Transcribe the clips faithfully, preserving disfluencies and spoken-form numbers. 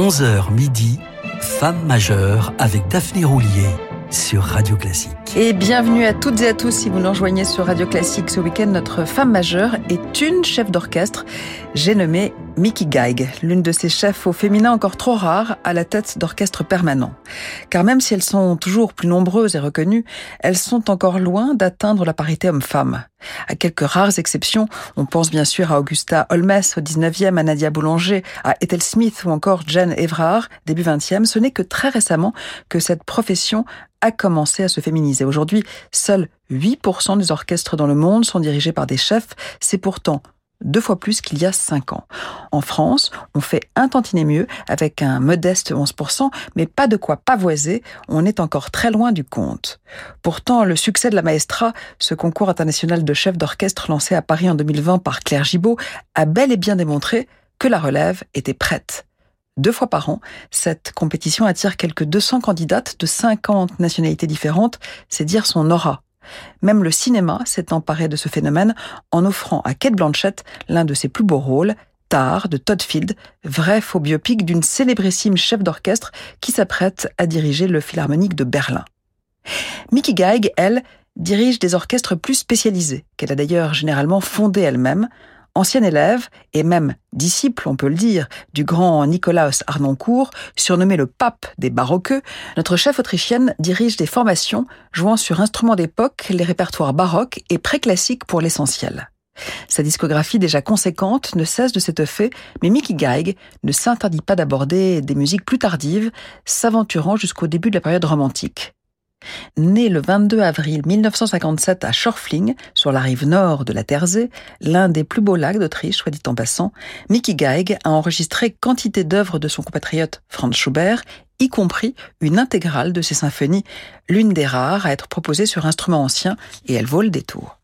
onze heures midi, Femmes majeures avec Daphné Roulier sur Radio Classique. Et bienvenue à toutes et à tous si vous nous rejoignez sur Radio Classique. Ce week-end, notre femme majeure est une chef d'orchestre. J'ai nommé Mickey Geig, l'une de ces chefs au féminin encore trop rares à la tête d'orchestre permanent. Car même si elles sont toujours plus nombreuses et reconnues, elles sont encore loin d'atteindre la parité homme-femme. À quelques rares exceptions, on pense bien sûr à Augusta Holmes au dix-neuvième, à Nadia Boulanger, à Ethel Smith ou encore Jane Everard, début vingtième, ce n'est que très récemment que cette profession a commencé à se féminiser. Aujourd'hui, seuls huit pour cent des orchestres dans le monde sont dirigés par des chefs, c'est pourtant deux fois plus qu'il y a cinq ans. En France, on fait un tantinet mieux avec un modeste onze pour cent, mais pas de quoi pavoiser, on est encore très loin du compte. Pourtant, le succès de la Maestra, ce concours international de chefs d'orchestre lancé à Paris en deux mille vingt par Claire Gibault, a bel et bien démontré que la relève était prête. Deux fois par an, cette compétition attire quelques deux cents candidates de cinquante nationalités différentes, c'est dire son aura. Même le cinéma s'est emparé de ce phénomène en offrant à Cate Blanchett l'un de ses plus beaux rôles, Tar, de Todd Field, vrai faux biopic d'une célébrissime chef d'orchestre qui s'apprête à diriger le Philharmonique de Berlin. Mickey Geig, elle, dirige des orchestres plus spécialisés, qu'elle a d'ailleurs généralement fondés elle-même. Ancienne élève, et même disciple, on peut le dire, du grand Nikolaus Harnoncourt, surnommé le pape des baroqueux, notre chef autrichienne dirige des formations jouant sur instruments d'époque les répertoires baroques et préclassiques pour l'essentiel. Sa discographie déjà conséquente ne cesse de s'étoffer, mais Mickey Geig ne s'interdit pas d'aborder des musiques plus tardives, s'aventurant jusqu'au début de la période romantique. Née le vingt-deux avril mille neuf cent cinquante-sept à Schorfling, sur la rive nord de la Terzée, l'un des plus beaux lacs d'Autriche, soit dit en passant, Mickey Geig a enregistré quantité d'œuvres de son compatriote Franz Schubert, y compris une intégrale de ses symphonies, l'une des rares à être proposée sur instruments anciens, et elle vaut le détour.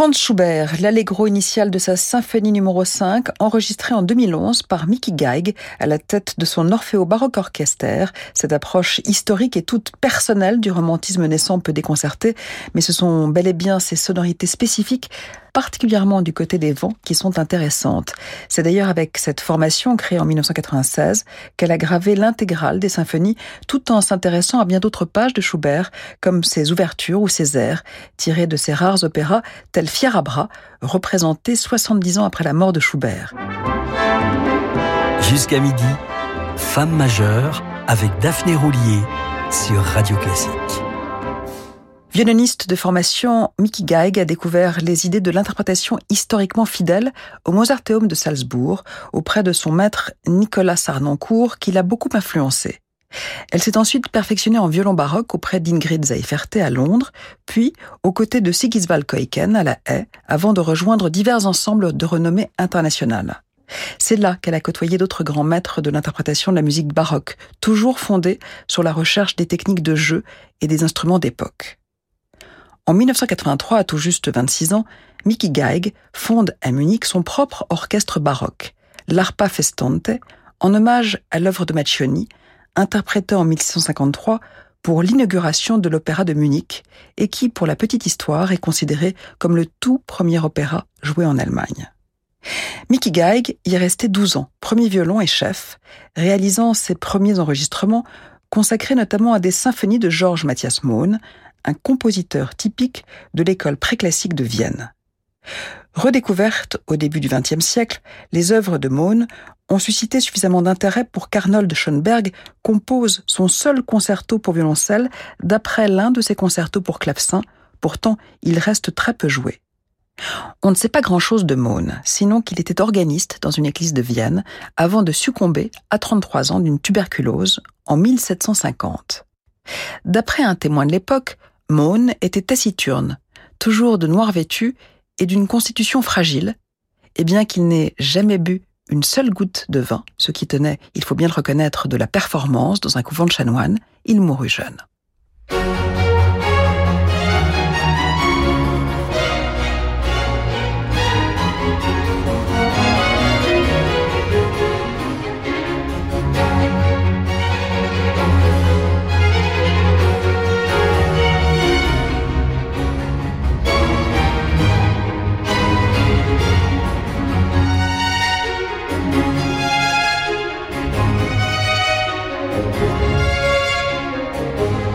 Franz Schubert, l'Allegro initial de sa symphonie numéro cinq, enregistrée en deux mille onze par Mickey Geig à la tête de son Orfeo Baroque Orchester. Cette approche historique et toute personnelle du romantisme naissant peut déconcerter, mais ce sont bel et bien ces sonorités spécifiques, particulièrement du côté des vents, qui sont intéressantes. C'est d'ailleurs avec cette formation créée en mille neuf cent quatre-vingt-seize qu'elle a gravé l'intégrale des symphonies, tout en s'intéressant à bien d'autres pages de Schubert, comme ses ouvertures ou ses airs, tirés de ses rares opéras tels Fiera-Bra, représentés soixante-dix ans après la mort de Schubert. Jusqu'à midi, Femme majeure avec Daphné Roulier sur Radio Classique. Violoniste de formation, Mickey Geig a découvert les idées de l'interprétation historiquement fidèle au Mozarteum de Salzbourg, auprès de son maître Nicolas Sarnoncourt, qui l'a beaucoup influencé. Elle s'est ensuite perfectionnée en violon baroque auprès d'Ingrid Seifert à Londres, puis aux côtés de Sigiswald Keuken à La Haye, avant de rejoindre divers ensembles de renommée internationale. C'est là qu'elle a côtoyé d'autres grands maîtres de l'interprétation de la musique baroque, toujours fondée sur la recherche des techniques de jeu et des instruments d'époque. En mille neuf cent quatre-vingt-trois, à tout juste vingt-six ans, Mickey Geig fonde à Munich son propre orchestre baroque, l'Arpa Festante, en hommage à l'œuvre de Maccioni, interprétée en mille six cent cinquante-trois pour l'inauguration de l'Opéra de Munich et qui, pour la petite histoire, est considérée comme le tout premier opéra joué en Allemagne. Mickey Geig y est resté douze ans, premier violon et chef, réalisant ses premiers enregistrements consacrés notamment à des symphonies de Georg Matthias Mohn, un compositeur typique de l'école préclassique de Vienne. Redécouvertes au début du vingtième siècle, les œuvres de Mohn ont suscité suffisamment d'intérêt pour qu'Arnold Schoenberg compose son seul concerto pour violoncelle d'après l'un de ses concertos pour clavecin, pourtant il reste très peu joué. On ne sait pas grand-chose de Mohn, sinon qu'il était organiste dans une église de Vienne avant de succomber à trente-trois ans d'une tuberculose en mille sept cent cinquante. D'après un témoin de l'époque, Mohn était taciturne, toujours de noir vêtu et d'une constitution fragile, et bien qu'il n'ait jamais bu une seule goutte de vin, ce qui tenait, il faut bien le reconnaître, de la performance dans un couvent de chanoines, il mourut jeune. Thank you.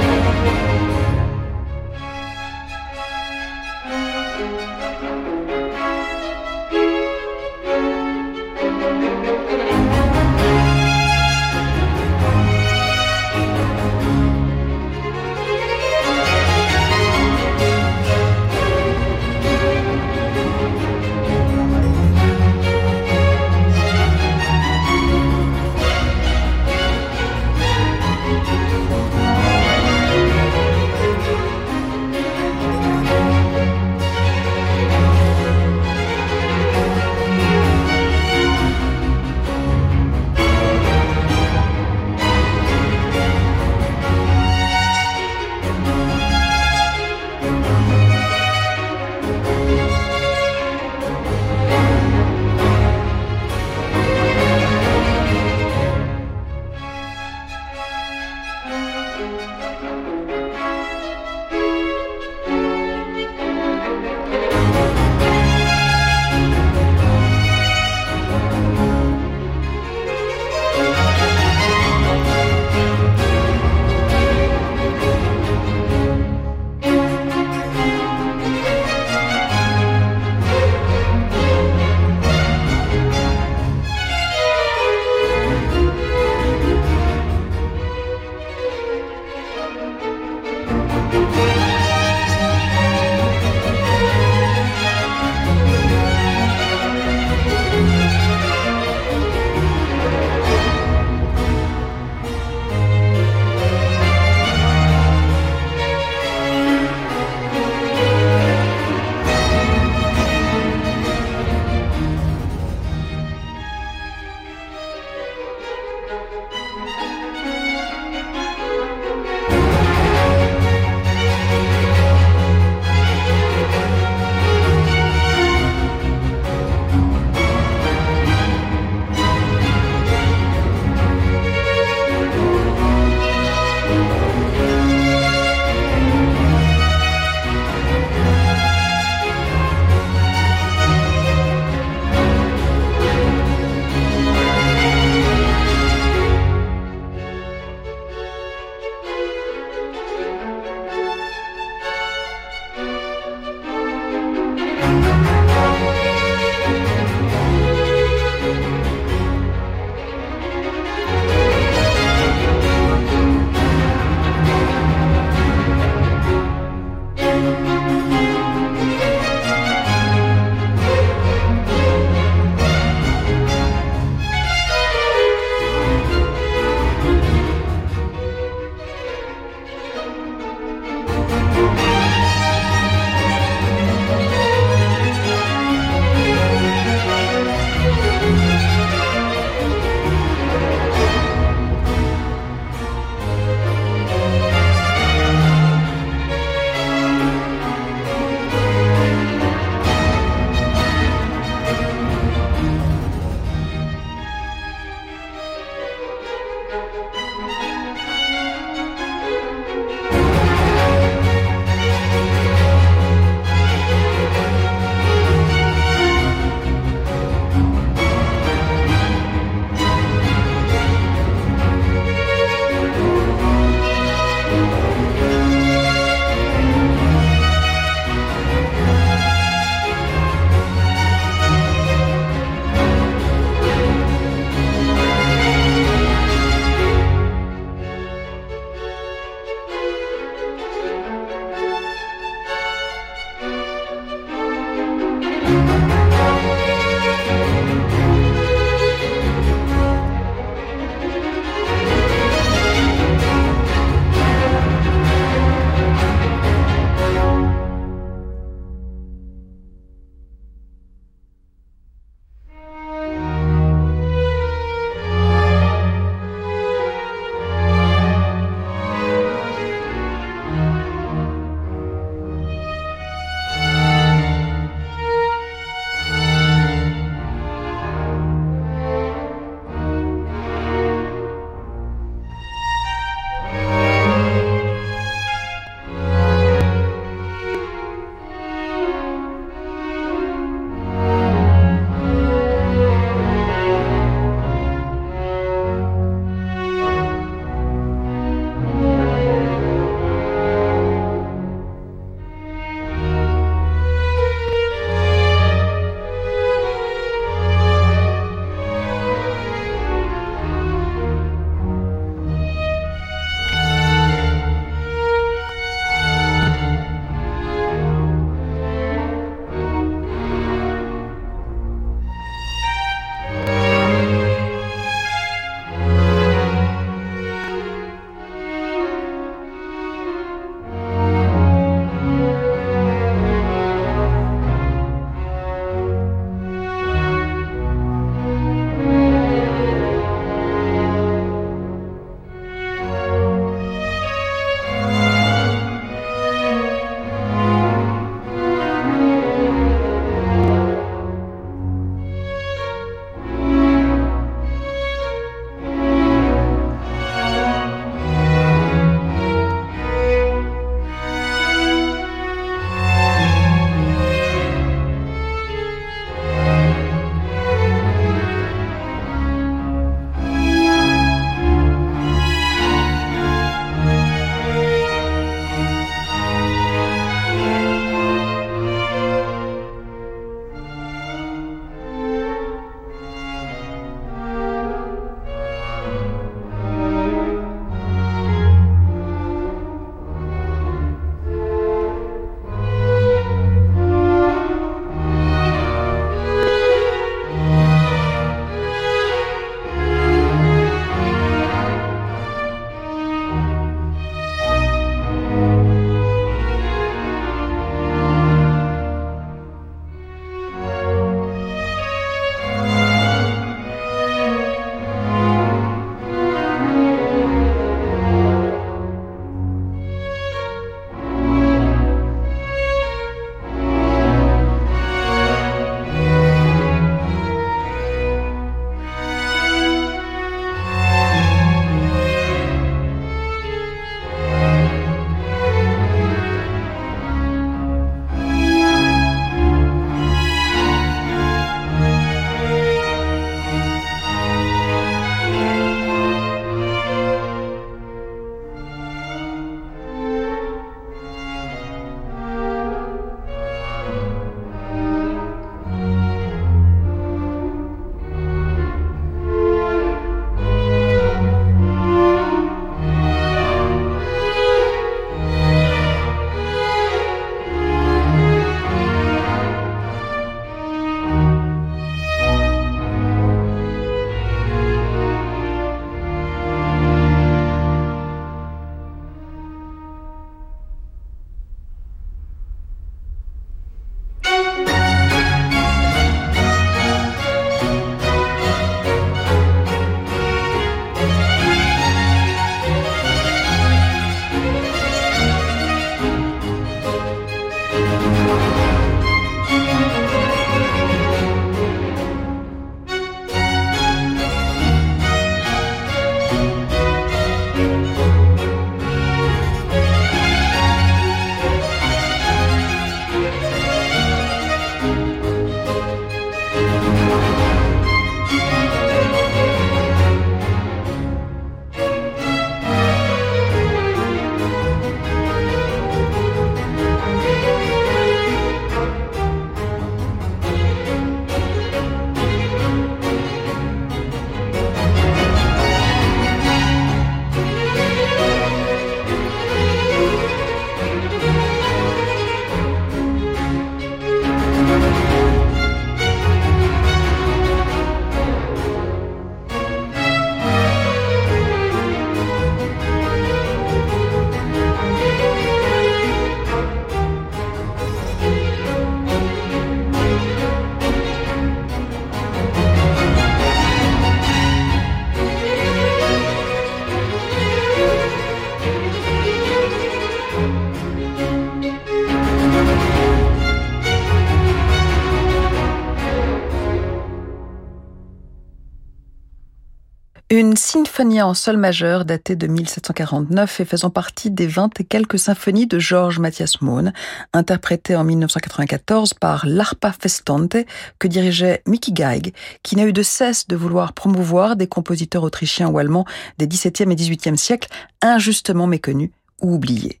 Une sinfonia en sol majeur datée de mille sept cent quarante-neuf et faisant partie des vingt et quelques symphonies de Georges Mathias Mohn, interprétée en mille neuf cent quatre-vingt-quatorze par l'Arpa Festante que dirigeait Mickey Geig, qui n'a eu de cesse de vouloir promouvoir des compositeurs autrichiens ou allemands des dix-septième et dix-huitième siècles injustement méconnus ou oubliés.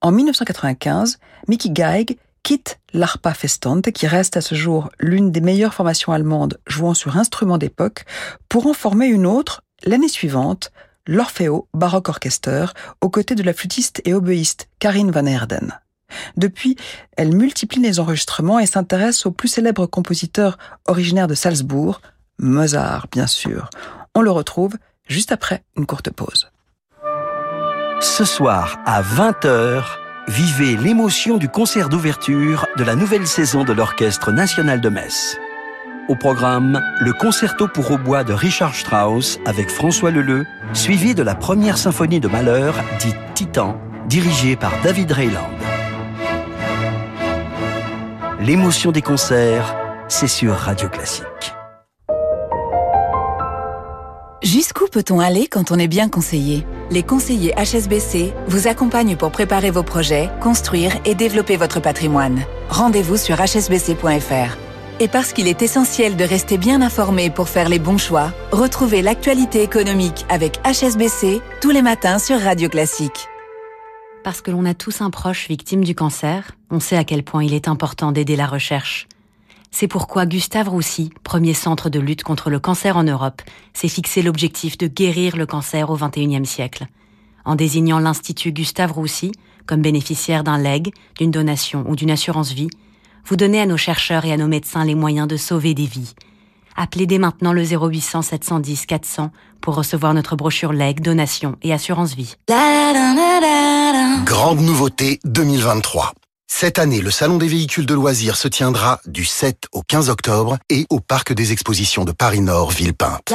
En mille neuf cent quatre-vingt-quinze, Mickey Geig quitte l'Arpa Festante, qui reste à ce jour l'une des meilleures formations allemandes jouant sur instruments d'époque, pour en former une autre l'année suivante, l'Orfeo Baroque Orchester, aux côtés de la flûtiste et obéiste Karin van Heerden. Depuis, elle multiplie les enregistrements et s'intéresse au plus célèbre compositeur originaire de Salzbourg, Mozart, bien sûr. On le retrouve juste après une courte pause. Ce soir, à vingt heures, vivez l'émotion du concert d'ouverture de la nouvelle saison de l'Orchestre National de Metz. Au programme, le concerto pour hautbois de Richard Strauss avec François Leleu, suivi de la première symphonie de Mahler, dite Titan, dirigée par David Reiland. L'émotion des concerts, c'est sur Radio Classique. Jusqu'où peut-on aller quand on est bien conseillé ? Les conseillers H S B C vous accompagnent pour préparer vos projets, construire et développer votre patrimoine. Rendez-vous sur h s b c point f r. Et parce qu'il est essentiel de rester bien informé pour faire les bons choix, retrouvez l'actualité économique avec H S B C tous les matins sur Radio Classique. Parce que l'on a tous un proche victime du cancer, on sait à quel point il est important d'aider la recherche. C'est pourquoi Gustave Roussy, premier centre de lutte contre le cancer en Europe, s'est fixé l'objectif de guérir le cancer au vingt et unième siècle. En désignant l'Institut Gustave Roussy comme bénéficiaire d'un legs, d'une donation ou d'une assurance vie, vous donnez à nos chercheurs et à nos médecins les moyens de sauver des vies. Appelez dès maintenant le zéro huit cents sept cent dix quatre cents pour recevoir notre brochure legs, donation et assurance vie. Grande nouveauté deux mille vingt-trois. Cette année, le Salon des véhicules de loisirs se tiendra du sept au quinze octobre et au Parc des Expositions de Paris-Nord, Villepinte.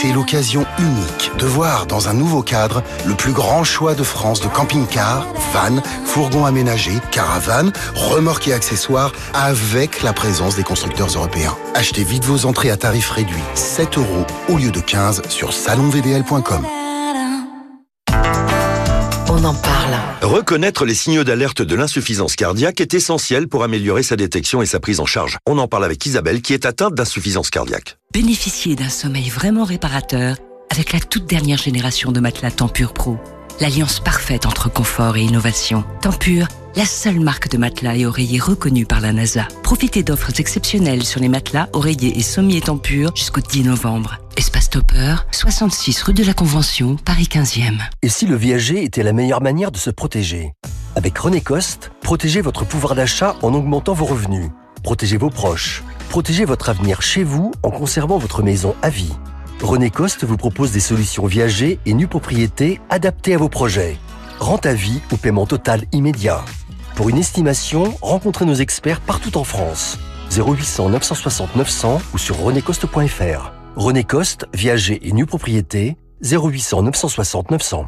C'est l'occasion unique de voir dans un nouveau cadre le plus grand choix de France de camping-cars, vans, fourgons aménagés, caravanes, remorques et accessoires avec la présence des constructeurs européens. Achetez vite vos entrées à tarif réduit, sept euros au lieu de quinze sur salon v d l point com. On en parle. Reconnaître les signaux d'alerte de l'insuffisance cardiaque est essentiel pour améliorer sa détection et sa prise en charge. On en parle avec Isabelle qui est atteinte d'insuffisance cardiaque. Bénéficiez d'un sommeil vraiment réparateur avec la toute dernière génération de matelas Tempur Pro. L'alliance parfaite entre confort et innovation. Tempur, la seule marque de matelas et oreillers reconnue par la NASA. Profitez d'offres exceptionnelles sur les matelas, oreillers et sommiers Tempur jusqu'au dix novembre. Espace Topper, soixante-six rue de la Convention, Paris quinzième. Et si le viager était la meilleure manière de se protéger ? Avec René Coste, protégez votre pouvoir d'achat en augmentant vos revenus. Protégez vos proches. Protégez votre avenir chez vous en conservant votre maison à vie. René Coste vous propose des solutions viager et nues propriétés adaptées à vos projets. Rente à vie ou paiement total immédiat. Pour une estimation, rencontrez nos experts partout en France. zéro huit cents neuf cent soixante neuf cents ou sur rené coste point f r. René Coste, viager et nue propriété, zéro huit cents neuf cent soixante neuf cents.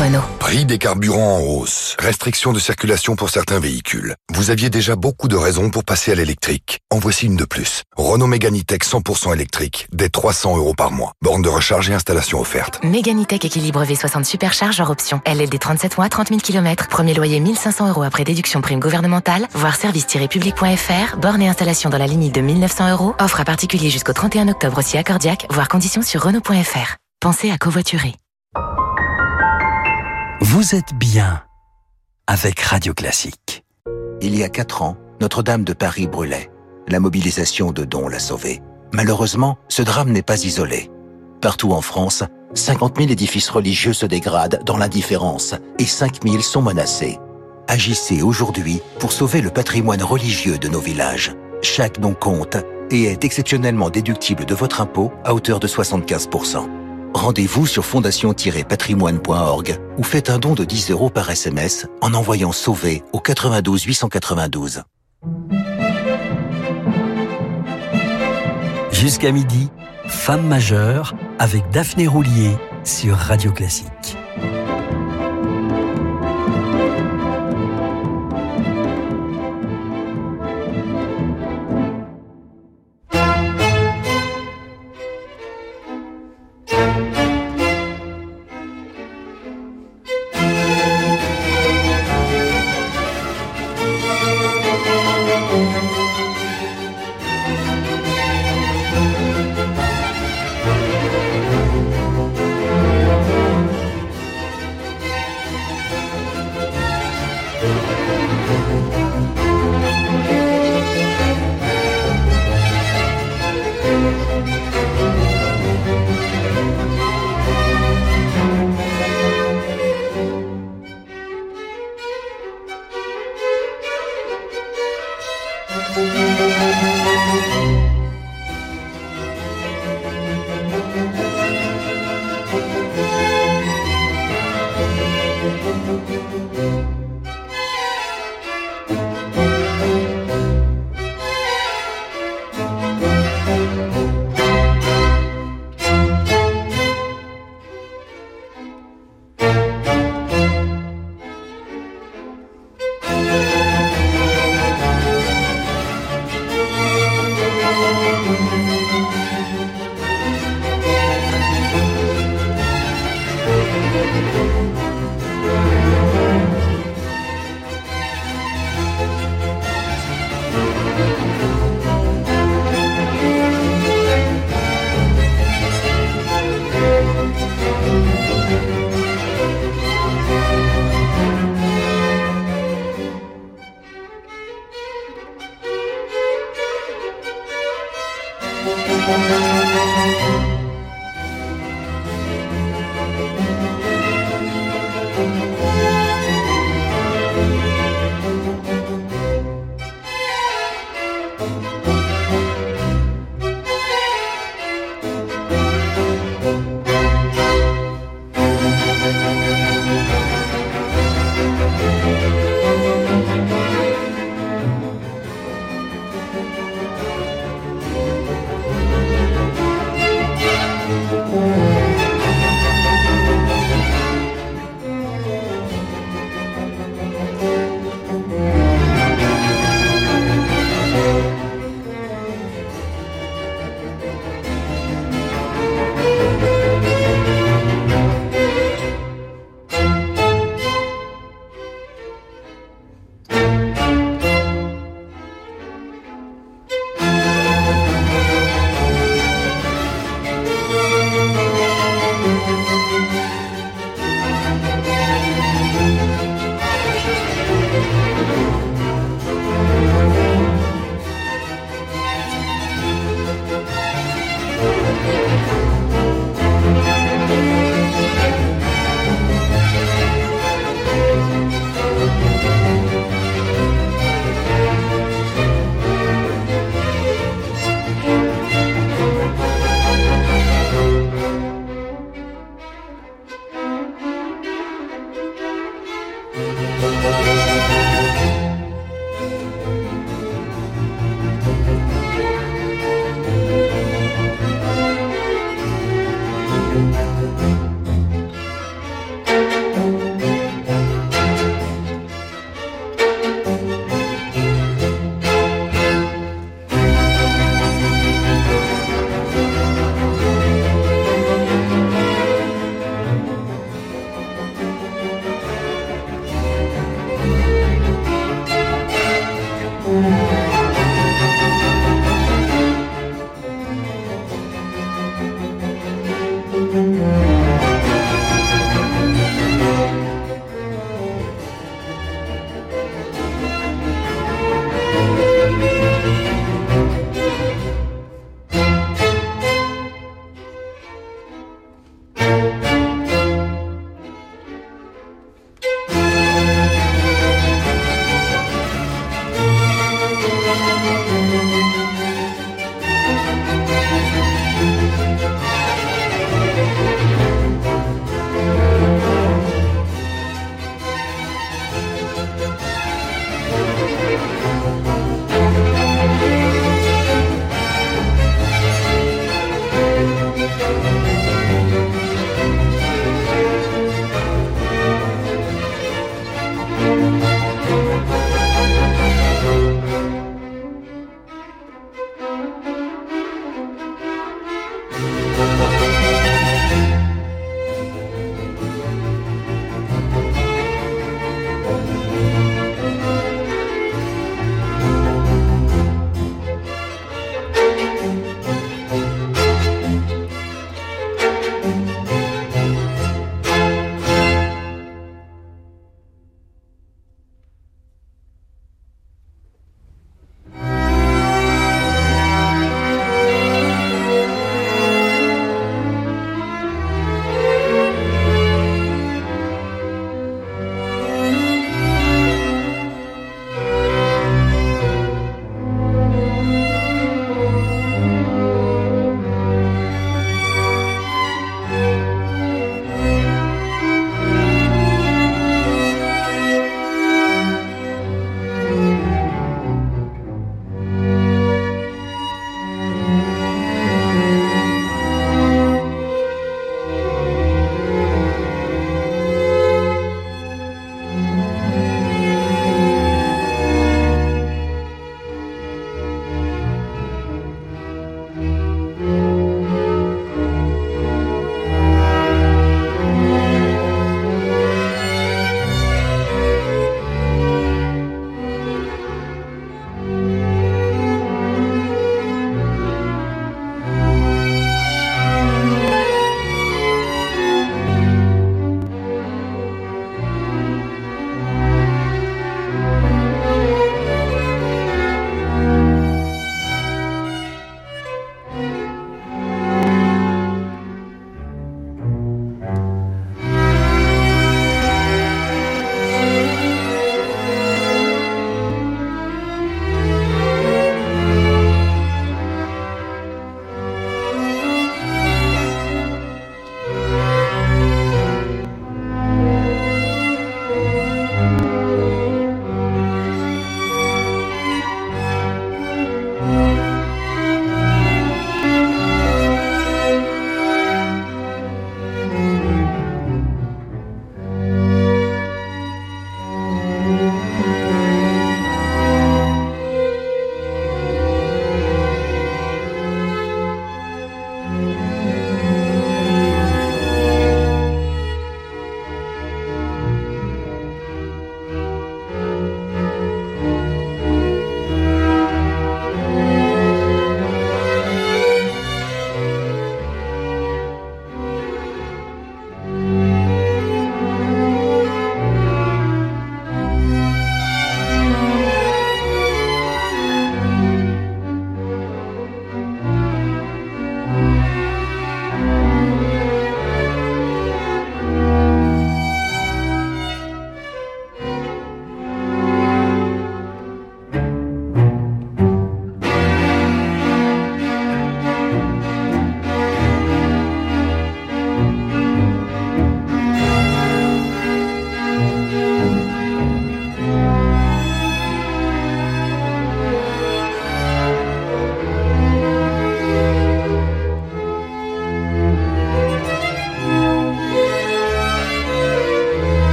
Renault. Prix des carburants en hausse. Restriction de circulation pour certains véhicules. Vous aviez déjà beaucoup de raisons pour passer à l'électrique. En voici une de plus. Renault Mégane E-Tech cent pour cent électrique. Dès trois cents euros par mois. Borne de recharge et installation offerte. Mégane E-Tech équilibre V soixante supercharge hors option. L L D des trente-sept mois, trente mille kilomètres. Premier loyer mille cinq cents euros après déduction prime gouvernementale. Voir service tiret public point f r. Borne et installation dans la limite de mille neuf cents euros. Offre à particulier jusqu'au trente et un octobre si accordiaque. Voir conditions sur Renault point f r. Pensez à covoiturer. Vous êtes bien avec Radio Classique. Il y a quatre ans, Notre-Dame de Paris brûlait. La mobilisation de dons l'a sauvée. Malheureusement, ce drame n'est pas isolé. Partout en France, cinquante mille édifices religieux se dégradent dans l'indifférence et cinq mille sont menacés. Agissez aujourd'hui pour sauver le patrimoine religieux de nos villages. Chaque don compte et est exceptionnellement déductible de votre impôt à hauteur de soixante-quinze pour cent. Rendez-vous sur fondation tiret patrimoine point org ou faites un don de dix euros par S M S en envoyant sauver au quatre-vingt-douze huit cent quatre-vingt-douze. Jusqu'à midi, Femmes majeures avec Daphné Roulier sur Radio Classique. Thank you.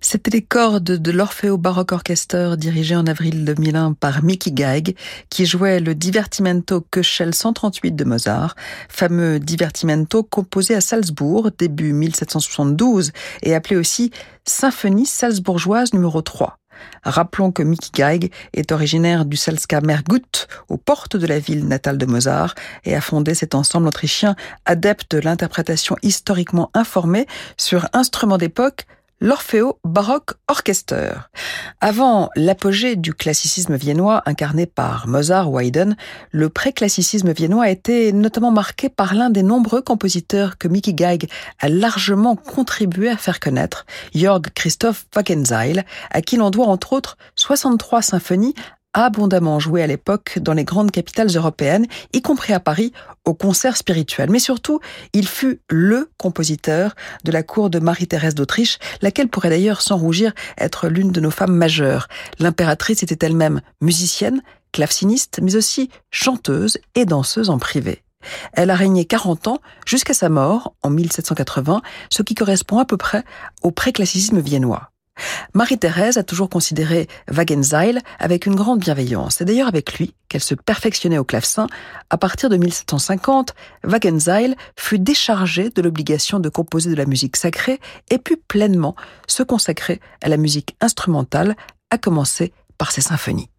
C'était les cordes de l'Orfeo Baroque Orchester, dirigé en avril deux mille un par Mickey Geig, qui jouait le Divertimento Köchel cent trente-huit de Mozart, fameux divertimento composé à Salzbourg, début mille sept cent soixante-douze, et appelé aussi Symphonie salzbourgeoise numéro trois. Rappelons que Mickey Geig est originaire du Salzkammergut Mergut, aux portes de la ville natale de Mozart, et a fondé cet ensemble autrichien, adepte de l'interprétation historiquement informée sur instruments d'époque, l'Orfeo Baroque Orchester. Avant l'apogée du classicisme viennois incarné par Mozart ou Haydn, le préclassicisme viennois a été notamment marqué par l'un des nombreux compositeurs que Mickey Geig a largement contribué à faire connaître, Georg Christoph Wagenseil, à qui l'on doit entre autres soixante-trois symphonies abondamment jouées à l'époque dans les grandes capitales européennes, y compris à Paris, aux concerts spirituels. Mais surtout, il fut le compositeur de la cour de Marie-Thérèse d'Autriche, laquelle pourrait d'ailleurs sans rougir être l'une de nos femmes majeures. L'impératrice était elle-même musicienne, claveciniste, mais aussi chanteuse et danseuse en privé. Elle a régné quarante ans jusqu'à sa mort en mille sept cent quatre-vingts, ce qui correspond à peu près au préclassicisme viennois. Marie-Thérèse a toujours considéré Wagenseil avec une grande bienveillance. C'est d'ailleurs avec lui qu'elle se perfectionnait au clavecin. À partir de mille sept cent cinquante, Wagenseil fut déchargé de l'obligation de composer de la musique sacrée et put pleinement se consacrer à la musique instrumentale, à commencer par ses symphonies.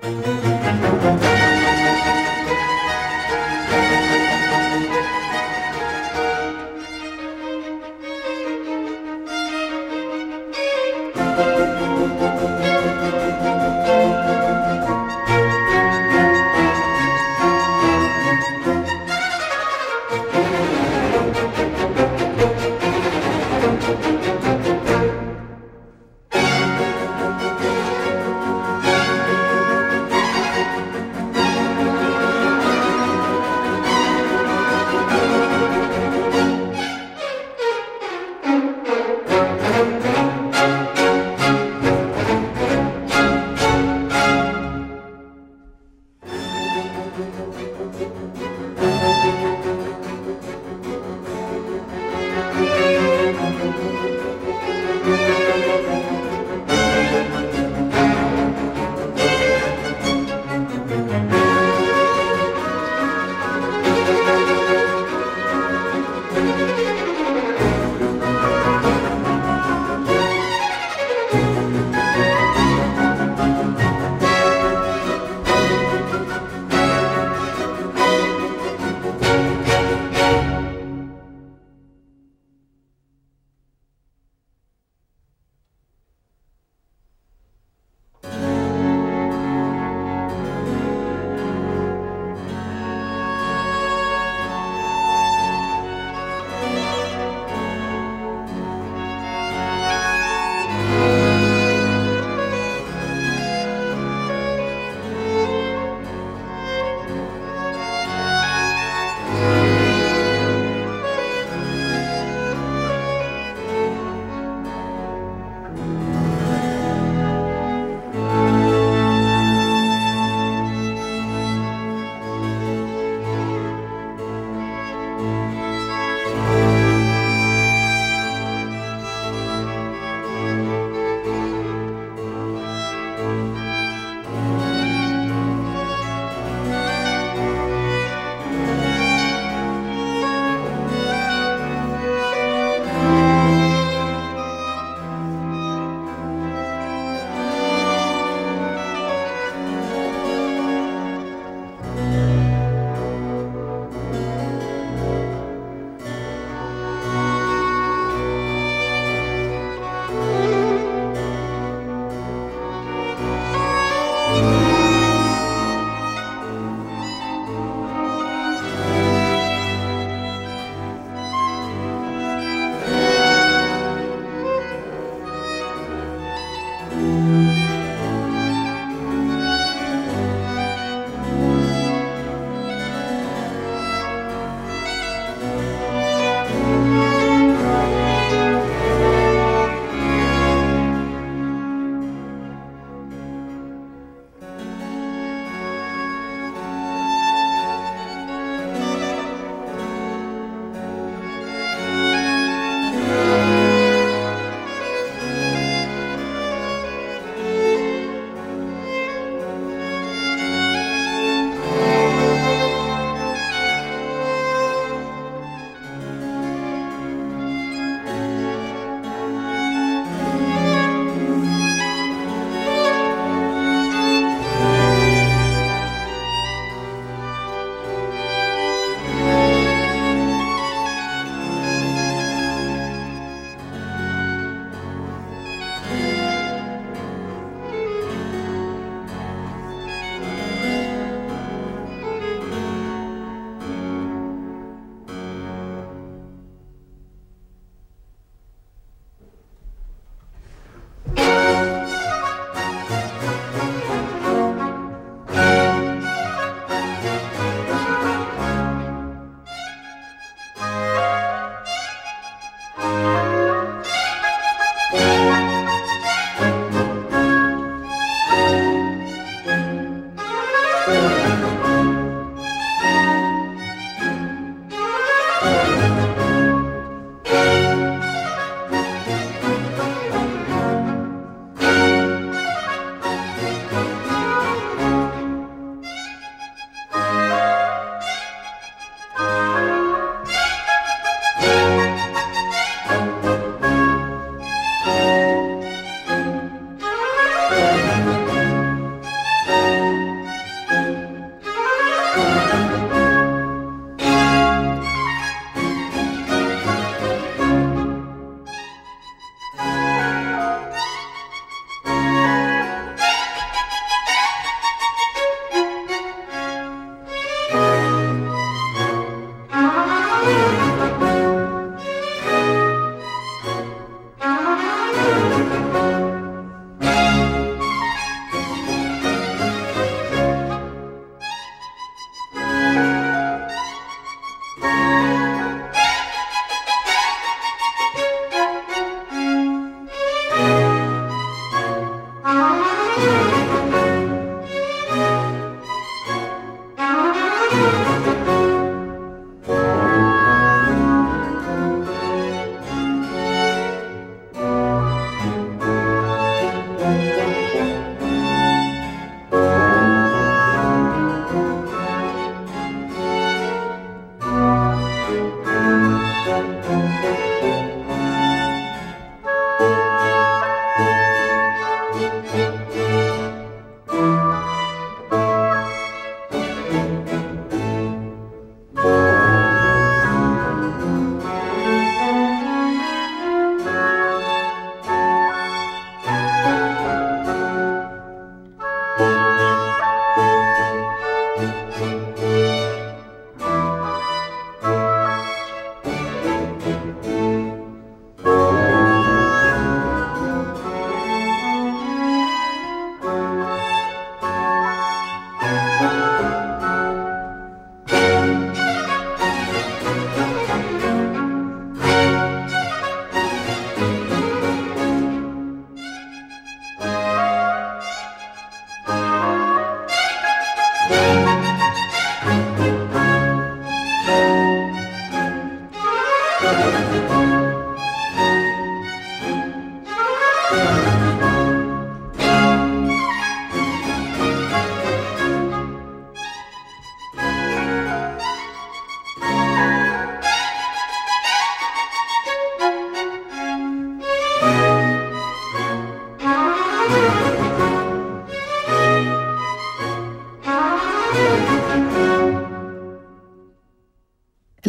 Bye.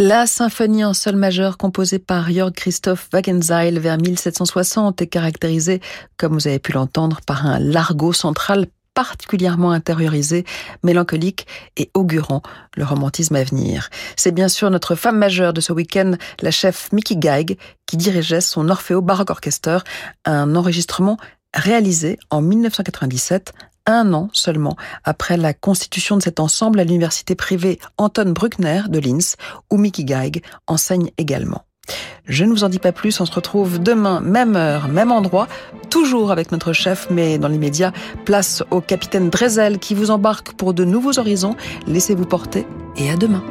La symphonie en sol majeur composée par Georg Christoph Wagenseil vers mille sept cent soixante est caractérisée, comme vous avez pu l'entendre, par un largo central particulièrement intériorisé, mélancolique et augurant le romantisme à venir. C'est bien sûr notre femme majeure de ce week-end, la chef Micky Geig, qui dirigeait son Orfeo Baroque Orchester, un enregistrement réalisé en mille neuf cent quatre-vingt-dix-sept, un an seulement après la constitution de cet ensemble à l'université privée Anton Bruckner de Linz, où Micky Geig enseigne également. Je ne vous en dis pas plus, on se retrouve demain, même heure, même endroit, toujours avec notre chef, mais dans l'immédiat, place au capitaine Drezel qui vous embarque pour de nouveaux horizons. Laissez-vous porter et à demain.